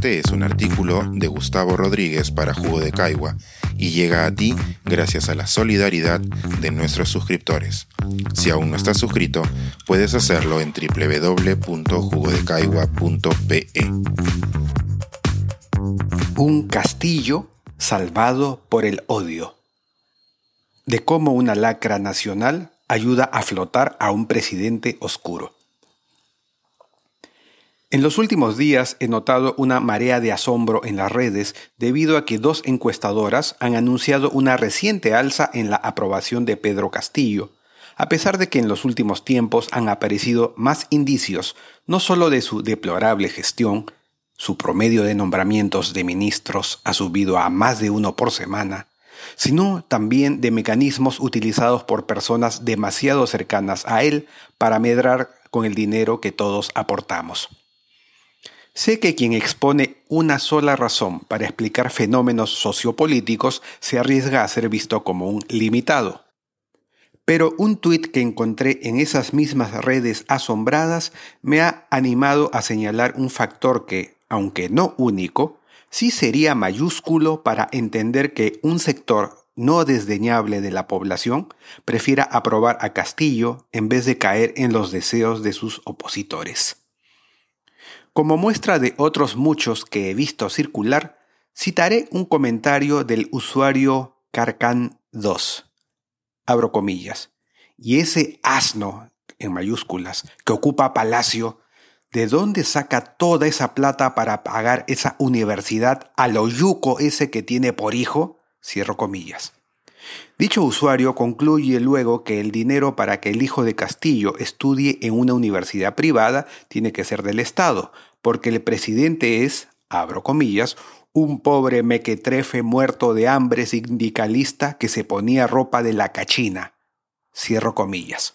Este es un artículo de Gustavo Rodríguez para Jugo de Caigua y llega a ti gracias a la solidaridad de nuestros suscriptores. Si aún no estás suscrito, puedes hacerlo en www.jugodecaigua.pe. Un castillo salvado por el odio. De cómo una lacra nacional ayuda a flotar a un presidente oscuro. En los últimos días he notado una marea de asombro en las redes debido a que dos encuestadoras han anunciado una reciente alza en la aprobación de Pedro Castillo, a pesar de que en los últimos tiempos han aparecido más indicios, no solo de su deplorable gestión, su promedio de nombramientos de ministros ha subido a más de uno por semana, sino también de mecanismos utilizados por personas demasiado cercanas a él para medrar con el dinero que todos aportamos. Sé que quien expone una sola razón para explicar fenómenos sociopolíticos se arriesga a ser visto como un limitado. Pero un tuit que encontré en esas mismas redes asombradas me ha animado a señalar un factor que, aunque no único, sí sería mayúsculo para entender que un sector no desdeñable de la población prefiera aprobar a Castillo en vez de caer en los deseos de sus opositores. Como muestra de otros muchos que he visto circular, citaré un comentario del usuario Carcan2, abro comillas, y ese asno, en mayúsculas, que ocupa Palacio, ¿de dónde saca toda esa plata para pagar esa universidad a lo yuco ese que tiene por hijo? Cierro comillas. Dicho usuario concluye luego que el dinero para que el hijo de Castillo estudie en una universidad privada tiene que ser del Estado, porque el presidente es, abro comillas, un pobre mequetrefe muerto de hambre sindicalista que se ponía ropa de la cachina. Cierro comillas.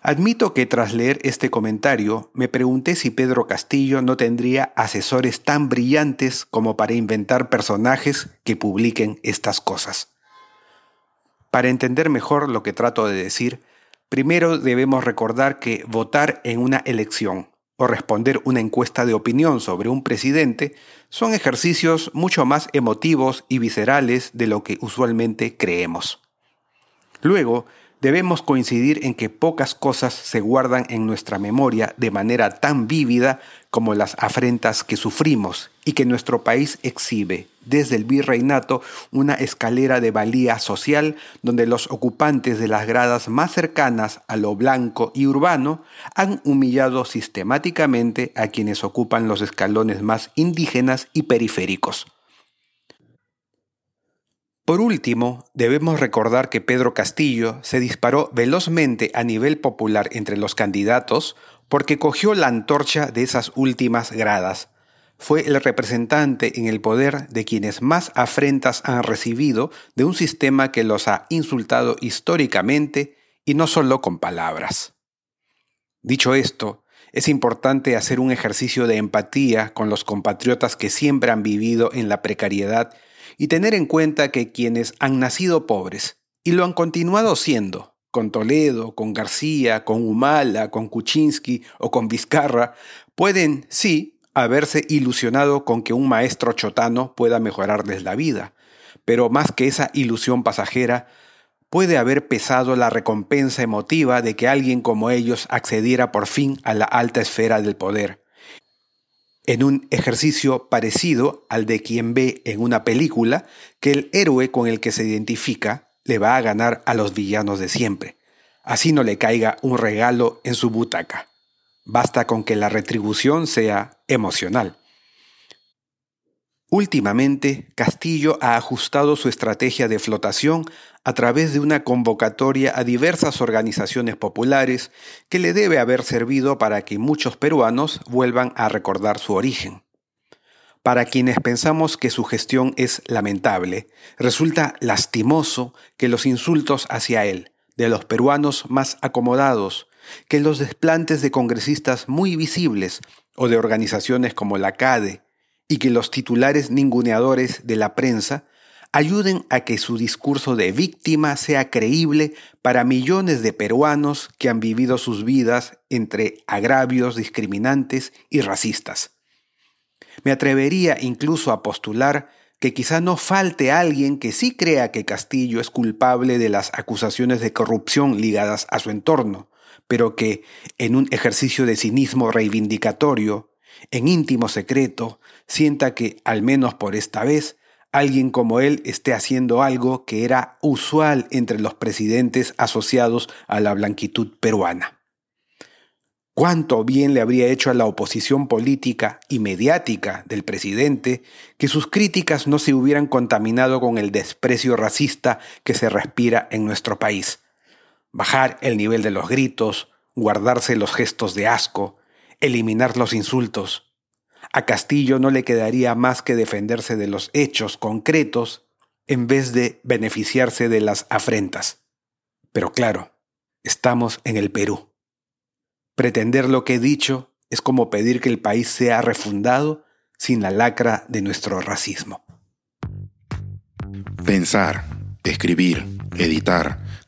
Admito que tras leer este comentario me pregunté si Pedro Castillo no tendría asesores tan brillantes como para inventar personajes que publiquen estas cosas. Para entender mejor lo que trato de decir, primero debemos recordar que votar en una elección o responder una encuesta de opinión sobre un presidente son ejercicios mucho más emotivos y viscerales de lo que usualmente creemos. Luego, debemos coincidir en que pocas cosas se guardan en nuestra memoria de manera tan vívida como las afrentas que sufrimos y que nuestro país exhibe, desde el virreinato, una escalera de valía social donde los ocupantes de las gradas más cercanas a lo blanco y urbano han humillado sistemáticamente a quienes ocupan los escalones más indígenas y periféricos. Por último, debemos recordar que Pedro Castillo se disparó velozmente a nivel popular entre los candidatos porque cogió la antorcha de esas últimas gradas. Fue el representante en el poder de quienes más afrentas han recibido de un sistema que los ha insultado históricamente y no solo con palabras. Dicho esto, es importante hacer un ejercicio de empatía con los compatriotas que siempre han vivido en la precariedad y tener en cuenta que quienes han nacido pobres y lo han continuado siendo, con Toledo, con García, con Humala, con Kuczynski o con Vizcarra, pueden, sí, haberse ilusionado con que un maestro chotano pueda mejorarles la vida. Pero más que esa ilusión pasajera, puede haber pesado la recompensa emotiva de que alguien como ellos accediera por fin a la alta esfera del poder. En un ejercicio parecido al de quien ve en una película que el héroe con el que se identifica le va a ganar a los villanos de siempre. Así no le caiga un regalo en su butaca. Basta con que la retribución sea emocional. Últimamente, Castillo ha ajustado su estrategia de flotación a través de una convocatoria a diversas organizaciones populares que le debe haber servido para que muchos peruanos vuelvan a recordar su origen. Para quienes pensamos que su gestión es lamentable, resulta lastimoso que los insultos hacia él, de los peruanos más acomodados, que los desplantes de congresistas muy visibles o de organizaciones como la CADE, y que los titulares ninguneadores de la prensa ayuden a que su discurso de víctima sea creíble para millones de peruanos que han vivido sus vidas entre agravios discriminantes y racistas. Me atrevería incluso a postular que quizá no falte alguien que sí crea que Castillo es culpable de las acusaciones de corrupción ligadas a su entorno, pero que, en un ejercicio de cinismo reivindicatorio, en íntimo secreto, sienta que, al menos por esta vez, alguien como él esté haciendo algo que era usual entre los presidentes asociados a la blanquitud peruana. ¿Cuánto bien le habría hecho a la oposición política y mediática del presidente que sus críticas no se hubieran contaminado con el desprecio racista que se respira en nuestro país? Bajar el nivel de los gritos, guardarse los gestos de asco, eliminar los insultos. A Castillo no le quedaría más que defenderse de los hechos concretos en vez de beneficiarse de las afrentas. Pero claro, estamos en el Perú. Pretender lo que he dicho es como pedir que el país sea refundado sin la lacra de nuestro racismo. Pensar, escribir, editar,